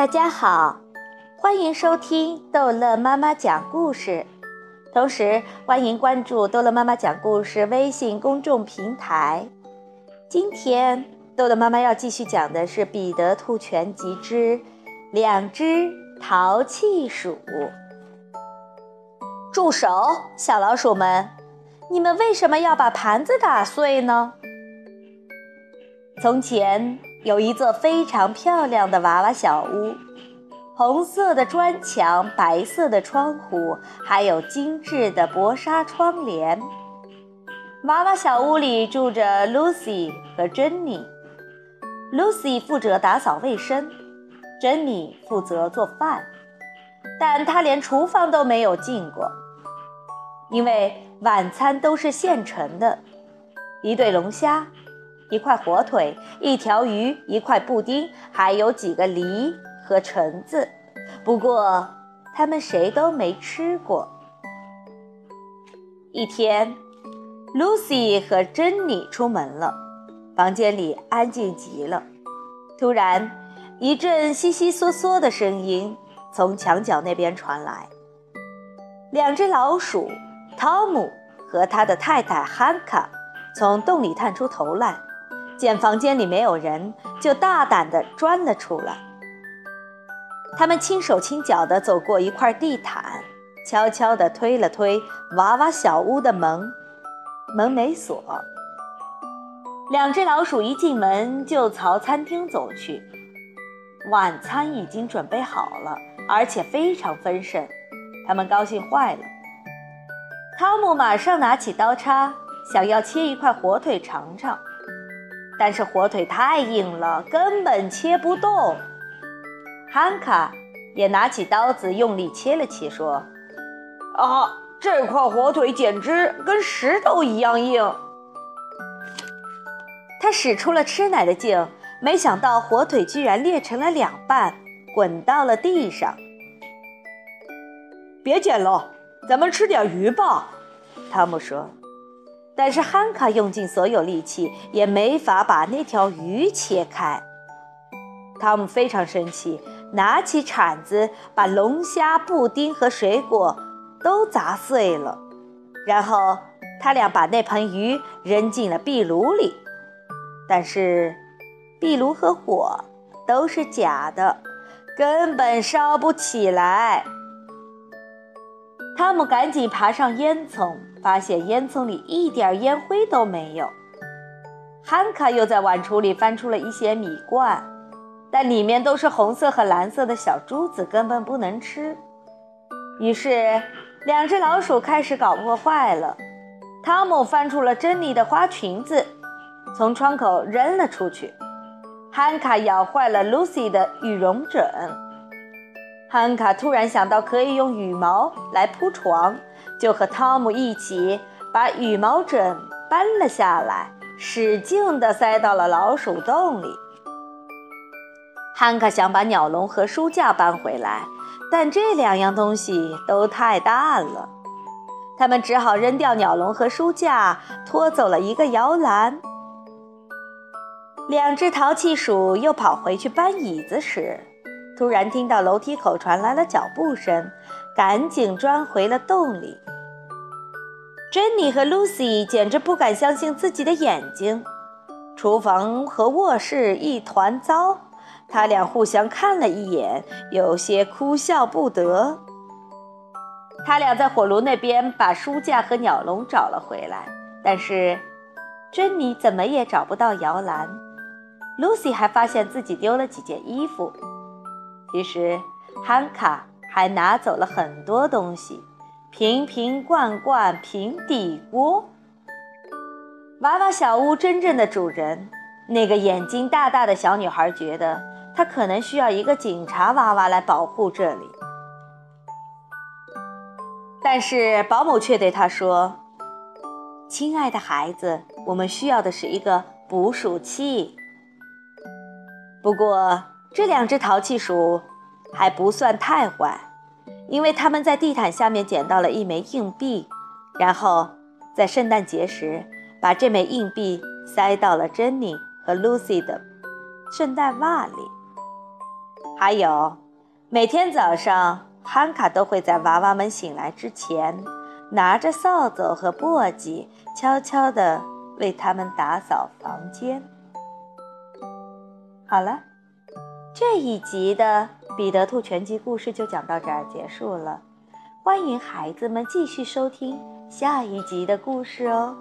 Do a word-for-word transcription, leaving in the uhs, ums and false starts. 大家好，欢迎收听逗乐妈妈讲故事，同时欢迎关注逗乐妈妈讲故事微信公众平台。今天逗乐妈妈要继续讲的是《彼得兔全集之两只淘气鼠》。住手，小老鼠们，你们为什么要把盘子打碎呢？从前有一座非常漂亮的娃娃小屋，红色的砖墙，白色的窗户，还有精致的薄纱窗帘。娃娃小屋里住着 Lucy 和 Jenny。 Lucy 负责打扫卫生， Jenny 负责做饭，但她连厨房都没有进过，因为晚餐都是现成的，一对龙虾，一块火腿，一条鱼，一块布丁，还有几个梨和橙子，不过他们谁都没吃过。一天， Lucy 和 Jenny 出门了，房间里安静极了。突然，一阵窸窸窣窣的声音从墙角那边传来，两只老鼠T O M和他的太太Hunca从洞里探出头来，见房间里没有人，就大胆地钻了出来。他们轻手轻脚地走过一块地毯，悄悄地推了推娃娃小屋的门，门没锁。两只老鼠一进门就朝餐厅走去，晚餐已经准备好了，而且非常丰盛，他们高兴坏了。T O M马上拿起刀叉，想要切一块火腿尝尝，但是火腿太硬了，根本切不动。Hunca也拿起刀子用力切了切，说：“啊，这块火腿简直跟石头一样硬。”他使出了吃奶的劲，没想到火腿居然裂成了两半，滚到了地上。别捡了，咱们吃点鱼吧，T O M说。但是Hunca用尽所有力气也没法把那条鱼切开。T O M非常生气，拿起铲子把龙虾、布丁和水果都砸碎了，然后他俩把那盆鱼扔进了壁炉里。但是壁炉和火都是假的，根本烧不起来。T O M赶紧爬上烟囱，发现烟囱里一点烟灰都没有。Hunca又在碗橱里翻出了一些米罐，但里面都是红色和蓝色的小珠子，根本不能吃。于是两只老鼠开始搞破坏了。T O M翻出了珍妮的花裙子，从窗口扔了出去。Hunca咬坏了 Lucy 的羽绒枕。Hunca突然想到可以用羽毛来铺床，就和T O M一起把羽毛枕搬了下来，使劲地塞到了老鼠洞里。Hunca想把鸟笼和书架搬回来，但这两样东西都太大了，他们只好扔掉鸟笼和书架，拖走了一个摇篮。两只淘气鼠又跑回去搬椅子时，突然听到楼梯口传来了脚步声，赶紧钻回了洞里。珍妮和 Lucy 简直不敢相信自己的眼睛，厨房和卧室一团糟，他俩互相看了一眼，有些哭笑不得。他俩在火炉那边把书架和鸟笼找了回来，但是珍妮怎么也找不到摇篮， Lucy 还发现自己丢了几件衣服。其实Hunca还拿走了很多东西，瓶瓶罐罐，平底锅。娃娃小屋真正的主人，那个眼睛大大的小女孩，觉得她可能需要一个警察娃娃来保护这里。但是保姆却对她说：“亲爱的孩子，我们需要的是一个捕鼠器。”不过这两只淘气鼠还不算太坏，因为他们在地毯下面捡到了一枚硬币，然后在圣诞节时把这枚硬币塞到了珍妮和 Lucy 的圣诞袜里。还有，每天早上汉卡都会在娃娃们醒来之前，拿着扫帚和簸箕，悄悄地为他们打扫房间。好了，这一集的彼得兔全集故事就讲到这儿结束了，欢迎孩子们继续收听下一集的故事哦。